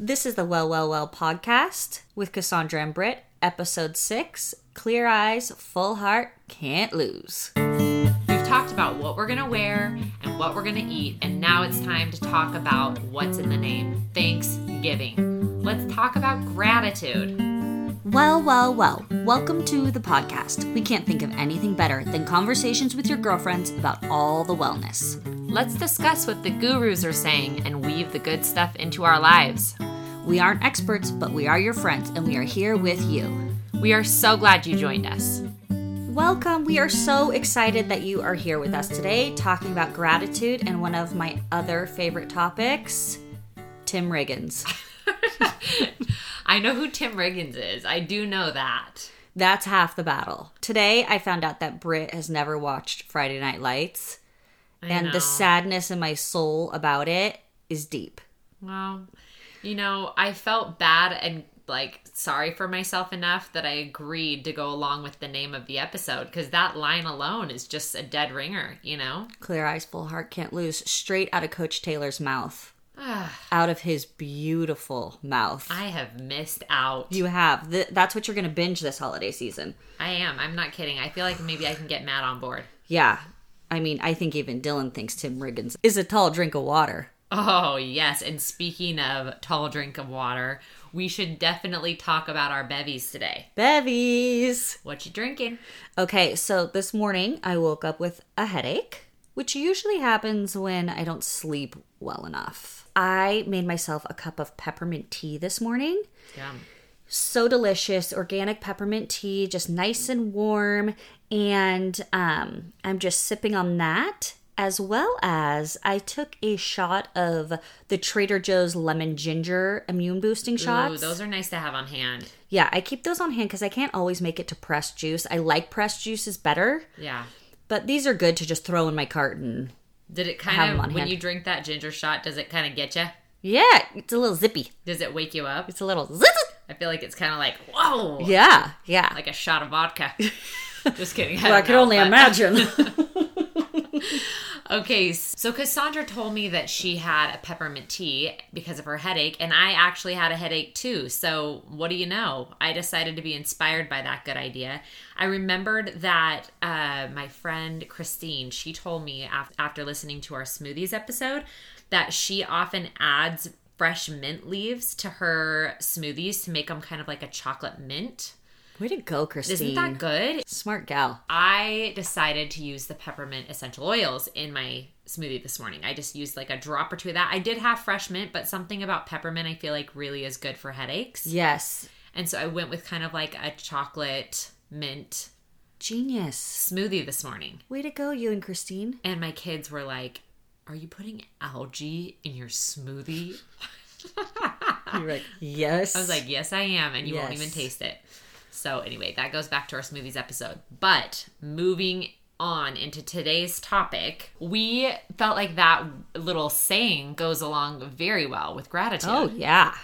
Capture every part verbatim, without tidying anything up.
This is the Well, Well, Well podcast with Cassandra and Britt, episode six, Clear Eyes, Full Heart, Can't Lose. We've talked about what we're going to wear and what we're going to eat, and now it's time to talk about what's in the name, Thanksgiving. Let's talk about gratitude. Well, well, well, welcome to the podcast. We can't think of anything better than conversations with your girlfriends about all the wellness. Let's discuss what the gurus are saying and weave the good stuff into our lives. We aren't experts, but we are your friends, and we are here with you. We are so glad you joined us. Welcome. We are so excited that you are here with us today talking about gratitude and one of my other favorite topics, Tim Riggins. I know who Tim Riggins is. I do know that. That's half the battle. Today, I found out that Britt has never watched Friday Night Lights. I and know. The sadness in my soul about it is deep. Well, you know, I felt bad and, like, sorry for myself enough that I agreed to go along with the name of the episode, because that line alone is just a dead ringer, you know? Clear eyes, full heart, can't lose. Straight out of Coach Taylor's mouth. Out of his beautiful mouth. I have missed out. You have. Th- that's what you're going to binge this holiday season. I am. I'm not kidding. I feel like maybe I can get Matt on board. Yeah. I mean, I think even Dylan thinks Tim Riggins is a tall drink of water. Oh, yes. And speaking of tall drink of water, we should definitely talk about our bevies today. Bevies! What you drinking? Okay, so this morning I woke up with a headache, which usually happens when I don't sleep well enough. I made myself a cup of peppermint tea this morning. Yum. So delicious. Organic peppermint tea, just nice and warm. And um, I'm just sipping on that, as well as I took a shot of the Trader Joe's lemon ginger immune boosting shots. Ooh, those are nice to have on hand. Yeah, I keep those on hand because I can't always make it to pressed juice. I like pressed juices better. Yeah. But these are good to just throw in my cart and... Did it kind of, when you drink that ginger shot, does it kind of get you? Yeah, it's a little zippy. Does it wake you up? It's a little zip. I feel like it's kind of like, whoa. Yeah, yeah. Like a shot of vodka. Just kidding. I well, I could know, only but... imagine. Okay, so Cassandra told me that she had a peppermint tea because of her headache, and I actually had a headache too. So what do you know? I decided to be inspired by that good idea. I remembered that uh, my friend Christine, she told me af- after listening to our smoothies episode that she often adds fresh mint leaves to her smoothies to make them kind of like a chocolate mint. Way to go, Christine. Isn't that good? Smart gal. I decided to use the peppermint essential oils in my smoothie this morning. I just used like a drop or two of that. I did have fresh mint, but something about peppermint I feel like really is good for headaches. Yes. And so I went with kind of like a chocolate mint genius smoothie this morning. Way to go, you and Christine. And my kids were like, are you putting algae in your smoothie? You were like, yes. I was like, yes, I am. And you yes. won't even taste it. So anyway, that goes back to our smoothies episode. But moving on into today's topic, we felt like that little saying goes along very well with gratitude. Oh, yeah.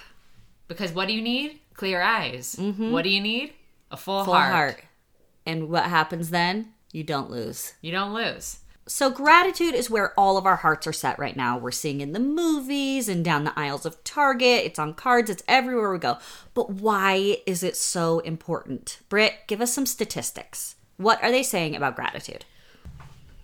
Because what do you need? Clear eyes. Mm-hmm. What do you need? A full, full heart. heart. And what happens then? You don't lose. You don't lose. So gratitude is where all of our hearts are set right now. We're seeing in the movies and down the aisles of Target. It's on cards. It's everywhere we go. But why is it so important? Britt, give us some statistics. What are they saying about gratitude?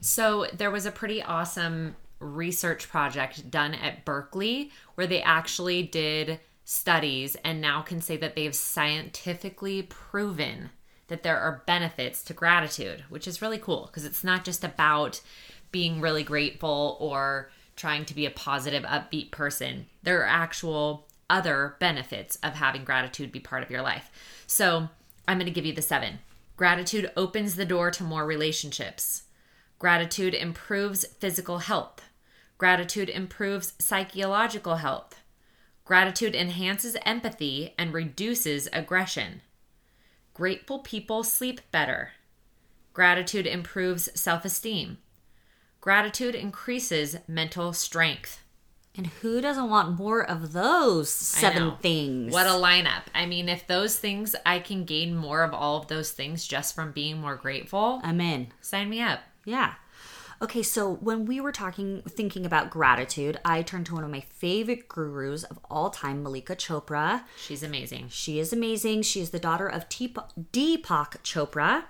So there was a pretty awesome research project done at Berkeley where they actually did studies and now can say that they've scientifically proven that there are benefits to gratitude, which is really cool because it's not just about being really grateful or trying to be a positive, upbeat person. There are actual other benefits of having gratitude be part of your life. So I'm going to give you the seven. Gratitude opens the door to more relationships. Gratitude improves physical health. Gratitude improves psychological health. Gratitude enhances empathy and reduces aggression. Grateful people sleep better. Gratitude improves self-esteem. Gratitude increases mental strength. And who doesn't want more of those seven things? What a lineup. I mean, if those things, I can gain more of all of those things just from being more grateful. I'm in. Sign me up. Yeah. Okay, so when we were talking, thinking about gratitude, I turned to one of my favorite gurus of all time, Malika Chopra. She's amazing. She is amazing. She is the daughter of Deepak Chopra.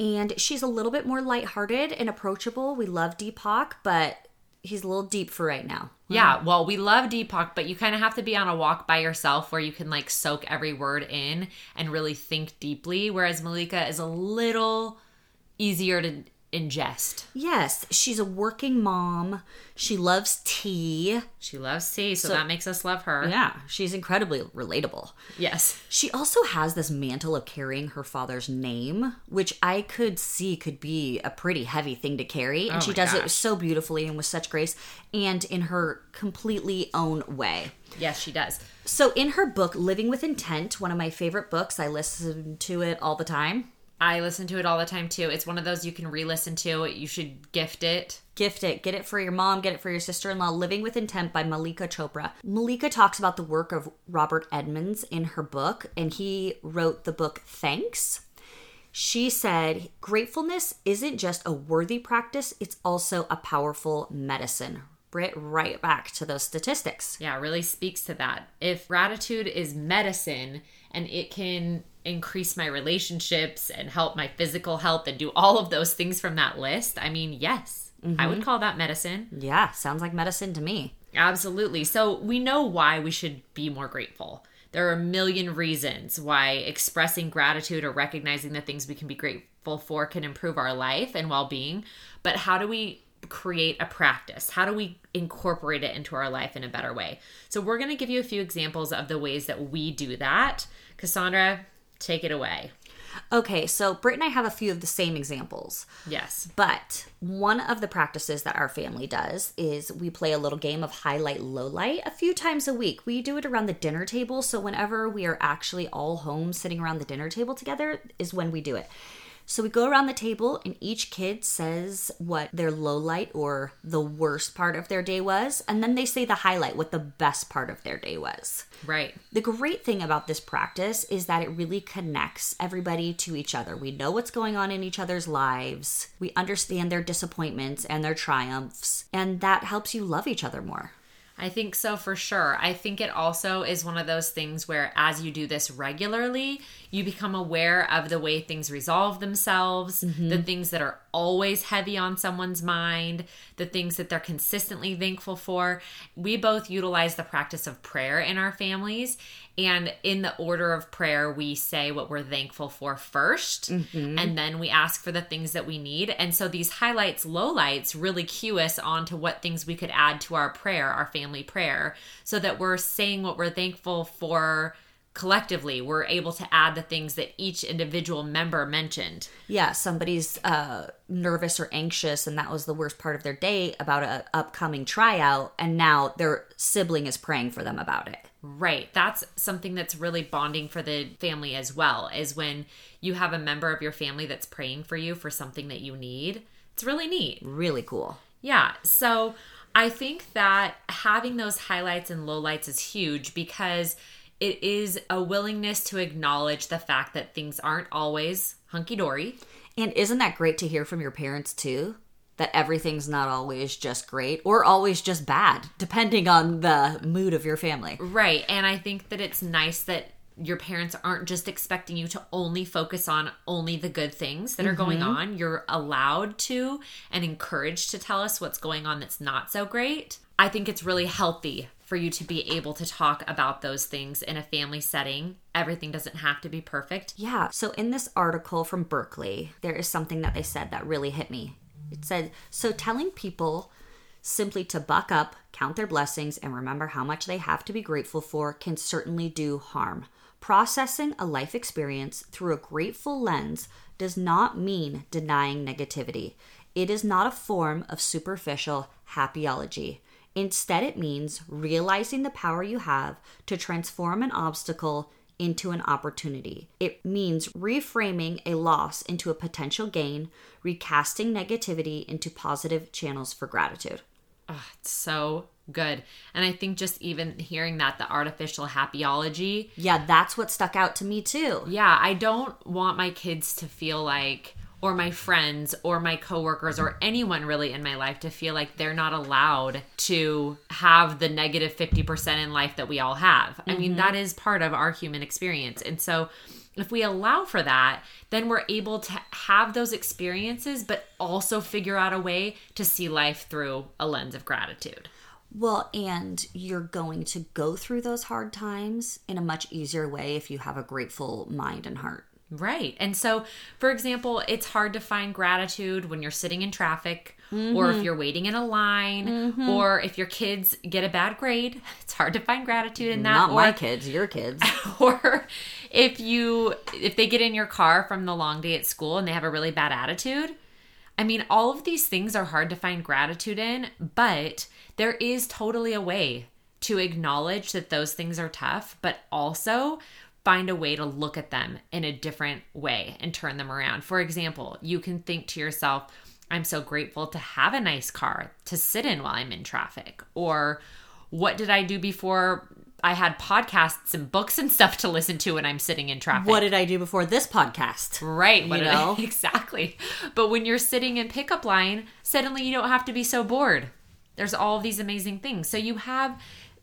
And she's a little bit more lighthearted and approachable. We love Deepak, but he's a little deep for right now. Yeah, well, we love Deepak, but you kind of have to be on a walk by yourself where you can like soak every word in and really think deeply, whereas Malika is a little easier to ingest. Yes, she's a working mom. She loves tea. She loves tea, so, so that makes us love her. Yeah, she's incredibly relatable. Yes. She also has this mantle of carrying her father's name, which I could see could be a pretty heavy thing to carry, and oh she does gosh. it so beautifully and with such grace and in her completely own way. Yes, she does. So in her book, Living with Intent, one of my favorite books, I listen to it all the time. I listen to it all the time, too. It's one of those you can re-listen to. You should gift it. Gift it. Get it for your mom. Get it for your sister-in-law. Living with Intent by Malika Chopra. Malika talks about the work of Robert Edmonds in her book, and he wrote the book Thanks. She said, gratefulness isn't just a worthy practice. It's also a powerful medicine. Britt, right back to those statistics. Yeah, it really speaks to that. If gratitude is medicine and it can increase my relationships and help my physical health and do all of those things from that list, I mean, yes, mm-hmm. I would call that medicine. Yeah, sounds like medicine to me. Absolutely. So we know why we should be more grateful. There are a million reasons why expressing gratitude or recognizing the things we can be grateful for can improve our life and well-being. But how do we create a practice? How do we incorporate it into our life in a better way? So we're going to give you a few examples of the ways that we do that. Cassandra, take it away. Okay, so Britt and I have a few of the same examples. Yes. But one of the practices that our family does is we play a little game of highlight, lowlight a few times a week. We do it around the dinner table. So whenever we are actually all home sitting around the dinner table together is when we do it. So we go around the table and each kid says what their low light or the worst part of their day was. And then they say the highlight, what the best part of their day was. Right. The great thing about this practice is that it really connects everybody to each other. We know what's going on in each other's lives. We understand their disappointments and their triumphs. And that helps you love each other more. I think so for sure. I think it also is one of those things where as you do this regularly, you become aware of the way things resolve themselves, mm-hmm. the things that are always heavy on someone's mind, the things that they're consistently thankful for. We both utilize the practice of prayer in our families. And in the order of prayer, we say what we're thankful for first, mm-hmm. and then we ask for the things that we need. And so these highlights, lowlights really cue us on to what things we could add to our prayer, our family prayer, so that we're saying what we're thankful for collectively. We're able to add the things that each individual member mentioned. Yeah, somebody's uh, nervous or anxious, and that was the worst part of their day about an upcoming tryout, and now their sibling is praying for them about it. Right. That's something that's really bonding for the family as well, is when you have a member of your family that's praying for you for something that you need. It's really neat. Really cool. Yeah. So I think that having those highlights and lowlights is huge because it is a willingness to acknowledge the fact that things aren't always hunky-dory. And isn't that great to hear from your parents too? That everything's not always just great or always just bad, depending on the mood of your family. Right. And I think that it's nice that your parents aren't just expecting you to only focus on only the good things that are mm-hmm. going on. You're allowed to and encouraged to tell us what's going on that's not so great. I think it's really healthy for you to be able to talk about those things in a family setting. Everything doesn't have to be perfect. Yeah. So in this article from Berkeley, there is something that they said that really hit me. It said, so telling people simply to buck up, count their blessings, and remember how much they have to be grateful for can certainly do harm. Processing a life experience through a grateful lens does not mean denying negativity. It is not a form of superficial happyology. Instead, it means realizing the power you have to transform an obstacle into an opportunity. It means reframing a loss into a potential gain, recasting negativity into positive channels for gratitude. Oh, it's so good. And I think just even hearing that, the artificial happyology. Yeah, that's what stuck out to me too. Yeah, I don't want my kids to feel like, or my friends or my coworkers or anyone really in my life to feel like they're not allowed to have the negative fifty percent in life that we all have. Mm-hmm. I mean, that is part of our human experience. And so if we allow for that, then we're able to have those experiences, but also figure out a way to see life through a lens of gratitude. Well, and you're going to go through those hard times in a much easier way if you have a grateful mind and heart. Right. And so, for example, it's hard to find gratitude when you're sitting in traffic, mm-hmm. or if you're waiting in a line, mm-hmm. or if your kids get a bad grade. It's hard to find gratitude in that. Not or, my kids, your kids. Or if you if they get in your car from the long day at school and they have a really bad attitude. I mean, all of these things are hard to find gratitude in, but there is totally a way to acknowledge that those things are tough, but also find a way to look at them in a different way and turn them around. For example, you can think to yourself, I'm so grateful to have a nice car to sit in while I'm in traffic. Or what did I do before I had podcasts and books and stuff to listen to when I'm sitting in traffic? What did I do before this podcast? Right. What you know? I, exactly. But when you're sitting in pickup line, suddenly you don't have to be so bored. There's all these amazing things. So you have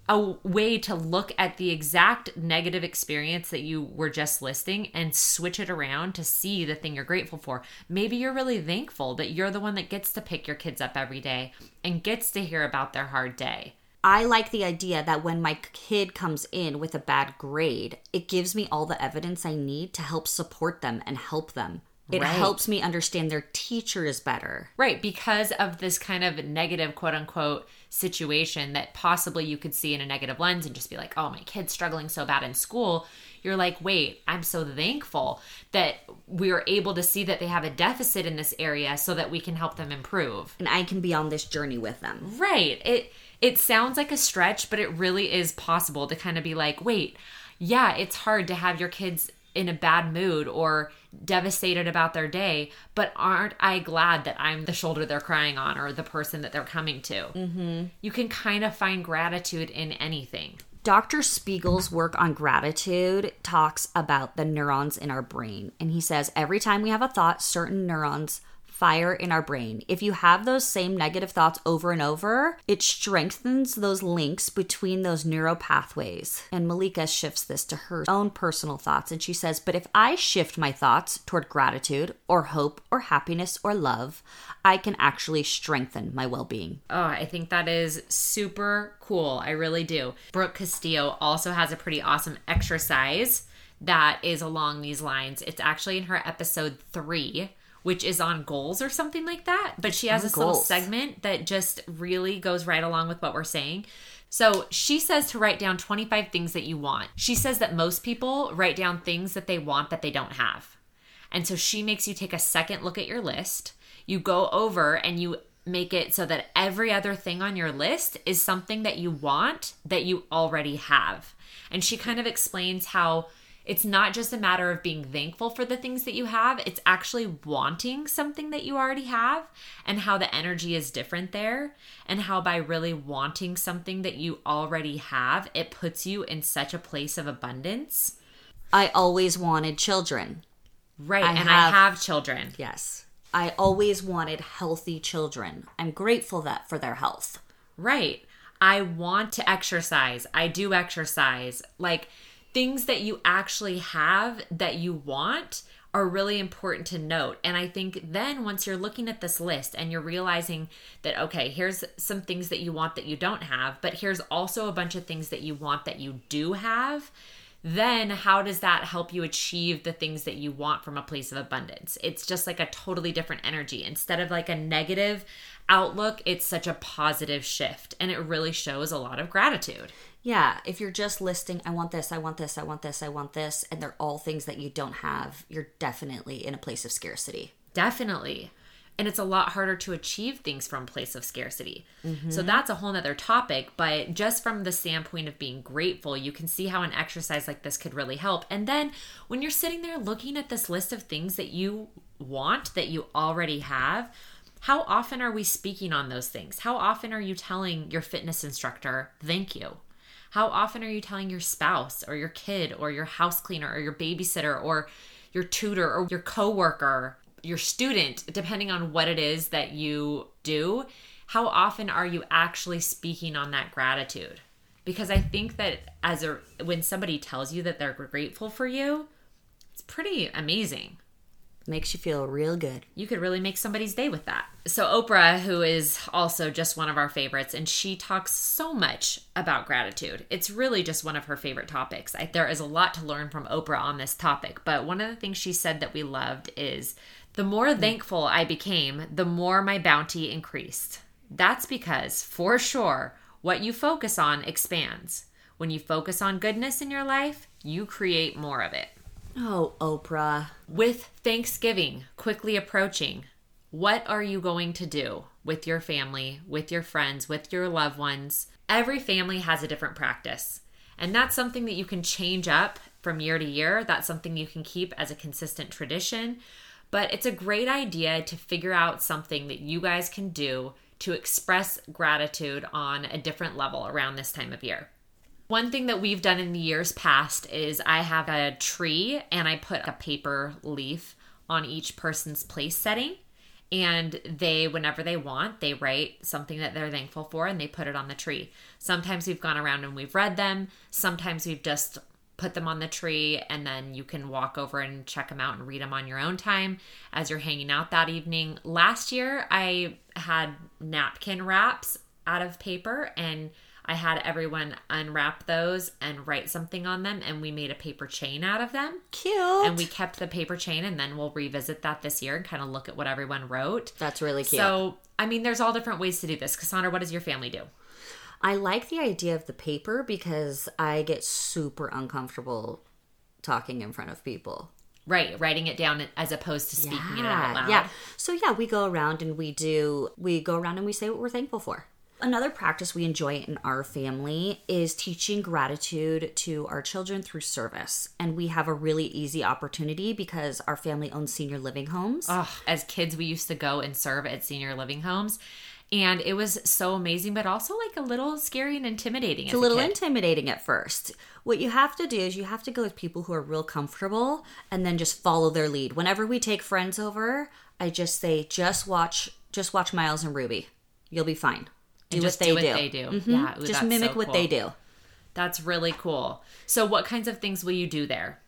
a way to look at the exact negative experience that you were just listing and switch it around to see the thing you're grateful for. Maybe you're really thankful that you're the one that gets to pick your kids up every day and gets to hear about their hard day. I like the idea that when my kid comes in with a bad grade, it gives me all the evidence I need to help support them and help them. It right. helps me understand their teacher is better. Right, because of this kind of negative, quote-unquote, situation that possibly you could see in a negative lens and just be like, oh, my kid's struggling so bad in school. You're like, wait, I'm so thankful that we are able to see that they have a deficit in this area so that we can help them improve. And I can be on this journey with them. Right. It it sounds like a stretch, but it really is possible to kind of be like, wait, yeah, it's hard to have your kids in a bad mood or devastated about their day, but aren't I glad that I'm the shoulder they're crying on or the person that they're coming to? Mm-hmm. You can kind of find gratitude in anything. Doctor Spiegel's work on gratitude talks about the neurons in our brain. And he says every time we have a thought, certain neurons fire in our brain. If you have those same negative thoughts over and over, it strengthens those links between those neural pathways. And Malika shifts this to her own personal thoughts. And she says, but if I shift my thoughts toward gratitude or hope or happiness or love, I can actually strengthen my well-being. Oh, I think that is super cool. I really do. Brooke Castillo also has a pretty awesome exercise that is along these lines. It's actually in her episode three, which is on goals or something like that. But she has this goals. little segment that just really goes right along with what we're saying. So she says to write down twenty-five things that you want. She says that most people write down things that they want that they don't have. And so she makes you take a second look at your list. You go over and you make it so that every other thing on your list is something that you want that you already have. And she kind of explains how it's not just a matter of being thankful for the things that you have. It's actually wanting something that you already have and how the energy is different there and how by really wanting something that you already have, it puts you in such a place of abundance. I always wanted children. Right. I and have, I have children. Yes. I always wanted healthy children. I'm grateful that for their health. Right. I want to exercise. I do exercise. Like, things that you actually have that you want are really important to note. And I think then once you're looking at this list and you're realizing that, okay, here's some things that you want that you don't have, but here's also a bunch of things that you want that you do have, then how does that help you achieve the things that you want from a place of abundance? It's just like a totally different energy. Instead of like a negative outlook, it's such a positive shift. And it really shows a lot of gratitude. Yeah, if you're just listing, I want this, I want this, I want this, I want this, and they're all things that you don't have, you're definitely in a place of scarcity. Definitely. And it's a lot harder to achieve things from a place of scarcity. Mm-hmm. So that's a whole nother topic, but just from the standpoint of being grateful, you can see how an exercise like this could really help. And then when you're sitting there looking at this list of things that you want, that you already have, how often are we speaking on those things? How often are you telling your fitness instructor, thank you? How often are you telling your spouse or your kid or your house cleaner or your babysitter or your tutor or your coworker, your student, depending on what it is that you do, how often are you actually speaking on that gratitude? Because I think that as a when somebody tells you that they're grateful for you, it's pretty amazing. Makes you feel real good. You could really make somebody's day with that. So Oprah, who is also just one of our favorites, and she talks so much about gratitude. It's really just one of her favorite topics. I, there is a lot to learn from Oprah on this topic, but one of the things she said that we loved is, the more mm. thankful I became, the more my bounty increased. That's because, for sure, what you focus on expands. When you focus on goodness in your life, you create more of it. Oh, Oprah. With Thanksgiving quickly approaching, what are you going to do with your family, with your friends, with your loved ones? Every family has a different practice. And that's something that you can change up from year to year. That's something you can keep as a consistent tradition. But it's a great idea to figure out something that you guys can do to express gratitude on a different level around this time of year. One thing that we've done in the years past is I have a tree and I put a paper leaf on each person's place setting, and they, whenever they want, they write something that they're thankful for and they put it on the tree. Sometimes we've gone around and we've read them. Sometimes we've just put them on the tree and then you can walk over and check them out and read them on your own time as you're hanging out that evening. Last year, I had napkin wraps out of paper and I had everyone unwrap those and write something on them, and we made a paper chain out of them. Cute. And we kept the paper chain, and then we'll revisit that this year and kind of look at what everyone wrote. That's really cute. So, I mean, there's all different ways to do this. Cassandra, what does your family do? I like the idea of the paper because I get super uncomfortable talking in front of people. Right, writing it down as opposed to speaking yeah, it out loud. Yeah. So, yeah, we go around and we do, we go around and we say what we're thankful for. Another practice we enjoy in our family is teaching gratitude to our children through service. And we have a really easy opportunity because our family owns senior living homes. Ugh. As kids, we used to go and serve at senior living homes. And it was so amazing, but also like a little scary and intimidating. It's a little intimidating at first. What you have to do is you have to go with people who are real comfortable and then just follow their lead. Whenever we take friends over, I just say, just watch, just watch Miles and Ruby. You'll be fine. Do and just what they do what do. they do. Mm-hmm. Yeah, ooh, just mimic so what cool. they do. That's really cool. So what kinds of things will you do there?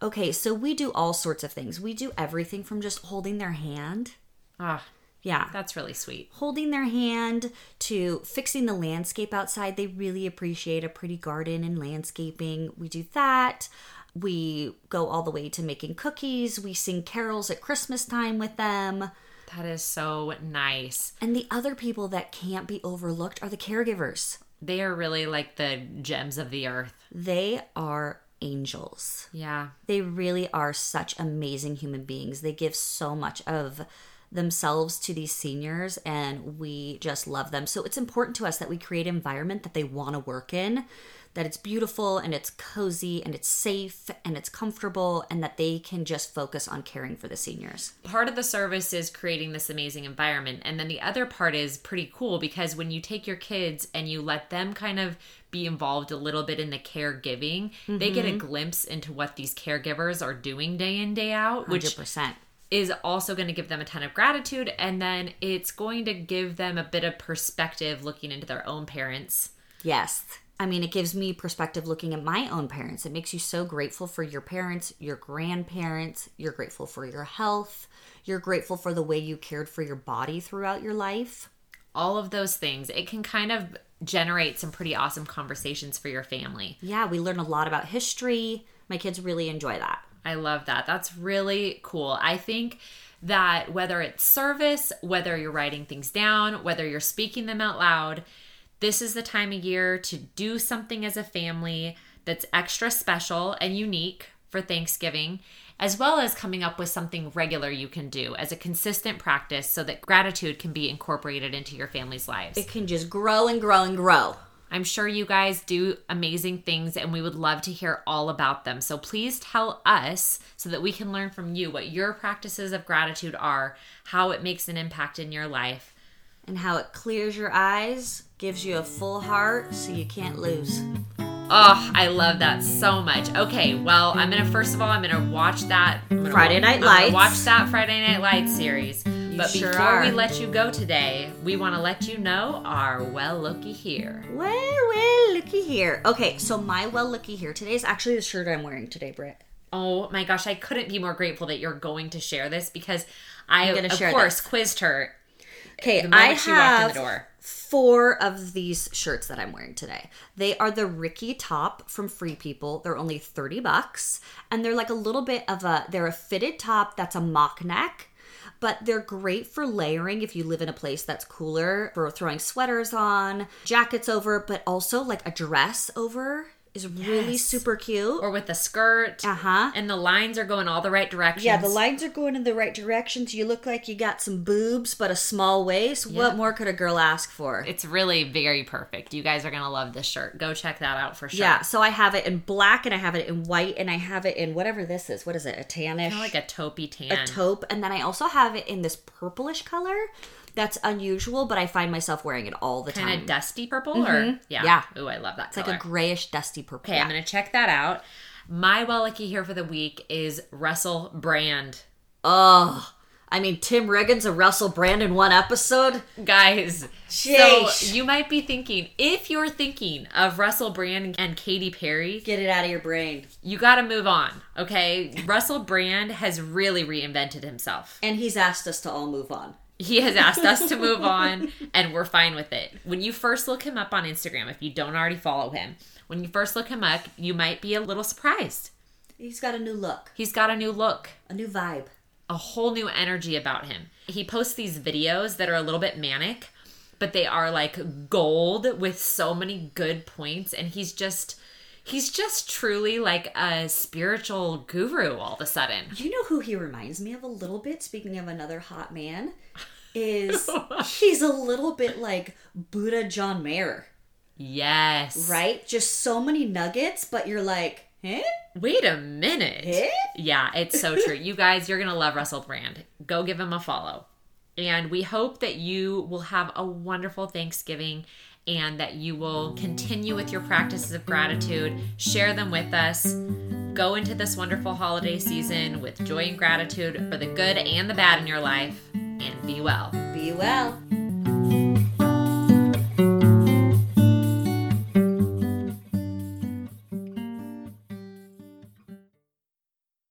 Okay, so we do all sorts of things. We do everything from just holding their hand. Ah, yeah. That's really sweet. Holding their hand to fixing the landscape outside. They really appreciate a pretty garden and landscaping. We do that. We go all the way to making cookies. We sing carols at Christmas time with them. That is so nice. And the other people that can't be overlooked are the caregivers. They are really like the gems of the earth. They are angels. Yeah. They really are such amazing human beings. They give so much of themselves to these seniors, and we just love them. So it's important to us that we create an environment that they want to work in, that it's beautiful and it's cozy and it's safe and it's comfortable, and that they can just focus on caring for the seniors. Part of the service is creating this amazing environment. And then the other part is pretty cool because when you take your kids and you let them kind of be involved a little bit in the caregiving, mm-hmm. they get a glimpse into what these caregivers are doing day in, day out, which one hundred percent is also going to give them a ton of gratitude. And then it's going to give them a bit of perspective looking into their own parents. Yes. I mean, it gives me perspective looking at my own parents. It makes you so grateful for your parents, your grandparents. You're grateful for your health. You're grateful for the way you cared for your body throughout your life. All of those things. It can kind of generate some pretty awesome conversations for your family. Yeah, we learn a lot about history. My kids really enjoy that. I love that. That's really cool. I think that whether it's service, whether you're writing things down, whether you're speaking them out loud, this is the time of year to do something as a family that's extra special and unique for Thanksgiving, as well as coming up with something regular you can do as a consistent practice so that gratitude can be incorporated into your family's lives. It can just grow and grow and grow. I'm sure you guys do amazing things and we would love to hear all about them. So please tell us so that we can learn from you what your practices of gratitude are, how it makes an impact in your life, and how it clears your eyes, gives you a full heart so you can't lose. Oh, I love that so much. Okay, well, I'm gonna first of all, I'm gonna watch that I'm gonna Friday watch, Night Lights. I'm gonna watch that Friday Night Lights series. You but sure before are. we let you go today, we want to let you know our well looky here. Well, well looky here. Okay, so my well looky here today is actually the shirt I'm wearing today, Britt. Oh my gosh, I couldn't be more grateful that you're going to share this because I, of course, this. quizzed her. Okay, I have she walked in the door. four of these shirts that I'm wearing today. They are the Ricky top from Free People. They're only thirty bucks, and they're like a little bit of a, they're a fitted top that's a mock neck. But they're great for layering if you live in a place that's cooler, for throwing sweaters on, jackets over, but also like a dress over is really yes. super cute. Or with a skirt. Uh-huh. And the lines are going all the right directions. Yeah, the lines are going in the right directions. You look like you got some boobs, but a small waist. Yep. What more could a girl ask for? It's really very perfect. You guys are going to love this shirt. Go check that out for sure. Yeah, so I have it in black, and I have it in white, and I have it in whatever this is. What is it? A tannish? Kind of like a taupey tan. A taupe. And then I also have it in this purplish color. That's unusual, but I find myself wearing it all the Kinda time. Kind of dusty purple? Mm-hmm. or Yeah. yeah. Ooh, I love that it's color. It's like a grayish dusty purple. Okay, yeah. I'm going to check that out. My well lucky here for the week is Russell Brand. Oh, I mean, Tim Riggins and Russell Brand in one episode? Guys, Sheesh. so you might be thinking, if you're thinking of Russell Brand and Katy Perry, get it out of your brain. You got to move on, okay? Russell Brand has really reinvented himself. And he's asked us to all move on. He has asked us to move on, and we're fine with it. When you first look him up on Instagram, if you don't already follow him, when you first look him up, you might be a little surprised. He's got a new look. He's got a new look. A new vibe. A whole new energy about him. He posts these videos that are a little bit manic, but they are like gold with so many good points, and he's just... He's just truly like a spiritual guru all of a sudden. You know who he reminds me of a little bit, speaking of another hot man, is he's a little bit like Buddha John Mayer. Yes. Right? Just so many nuggets, but you're like, eh? Wait a minute. Eh? Yeah, it's so true. You guys, you're going to love Russell Brand. Go give him a follow. And we hope that you will have a wonderful Thanksgiving and that you will continue with your practices of gratitude, share them with us, go into this wonderful holiday season with joy and gratitude for the good and the bad in your life, and be well. Be well.